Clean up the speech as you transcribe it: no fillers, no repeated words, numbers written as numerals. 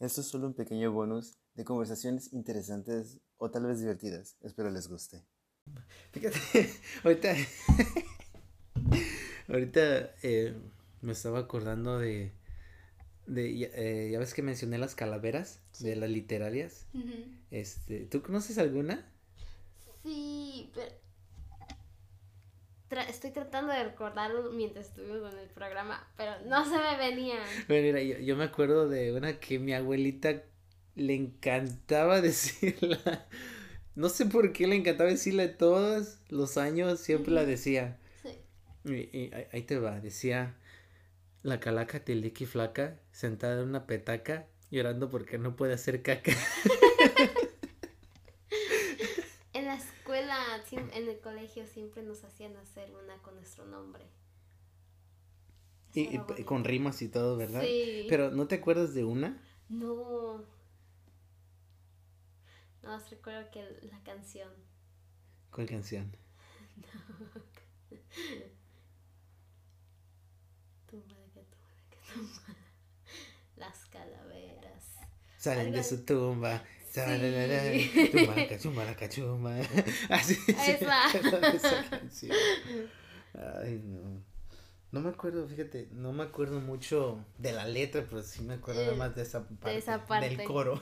Esto es solo un pequeño bonus de conversaciones interesantes o tal vez divertidas. Espero les guste. Fíjate, ahorita me estaba acordando de ya ves que mencioné las calaveras, sí, de las literarias. Uh-huh. ¿Tú conoces alguna? Sí, pero estoy tratando de recordarlo mientras estuvimos en el programa, pero no se me venía. Bueno, mira, yo me acuerdo de una que mi abuelita le encantaba decirla. No sé por qué le encantaba decirla, todos los años siempre la decía. Sí. Y ahí te va, decía: la calaca tiliqui flaca, sentada en una petaca, llorando porque no puede hacer caca. En la escuela, en el colegio, siempre nos hacían hacer una con nuestro nombre. Y con rimas y todo, ¿verdad? Sí. Pero ¿no te acuerdas de una? No. No, recuerdo que la canción. ¿Cuál canción? No. Las calaveras salen de su tumba. Sí. Chumba, así es esa canción. Ay, no me acuerdo, fíjate, no me acuerdo mucho de la letra, pero sí me acuerdo más de esa parte del coro.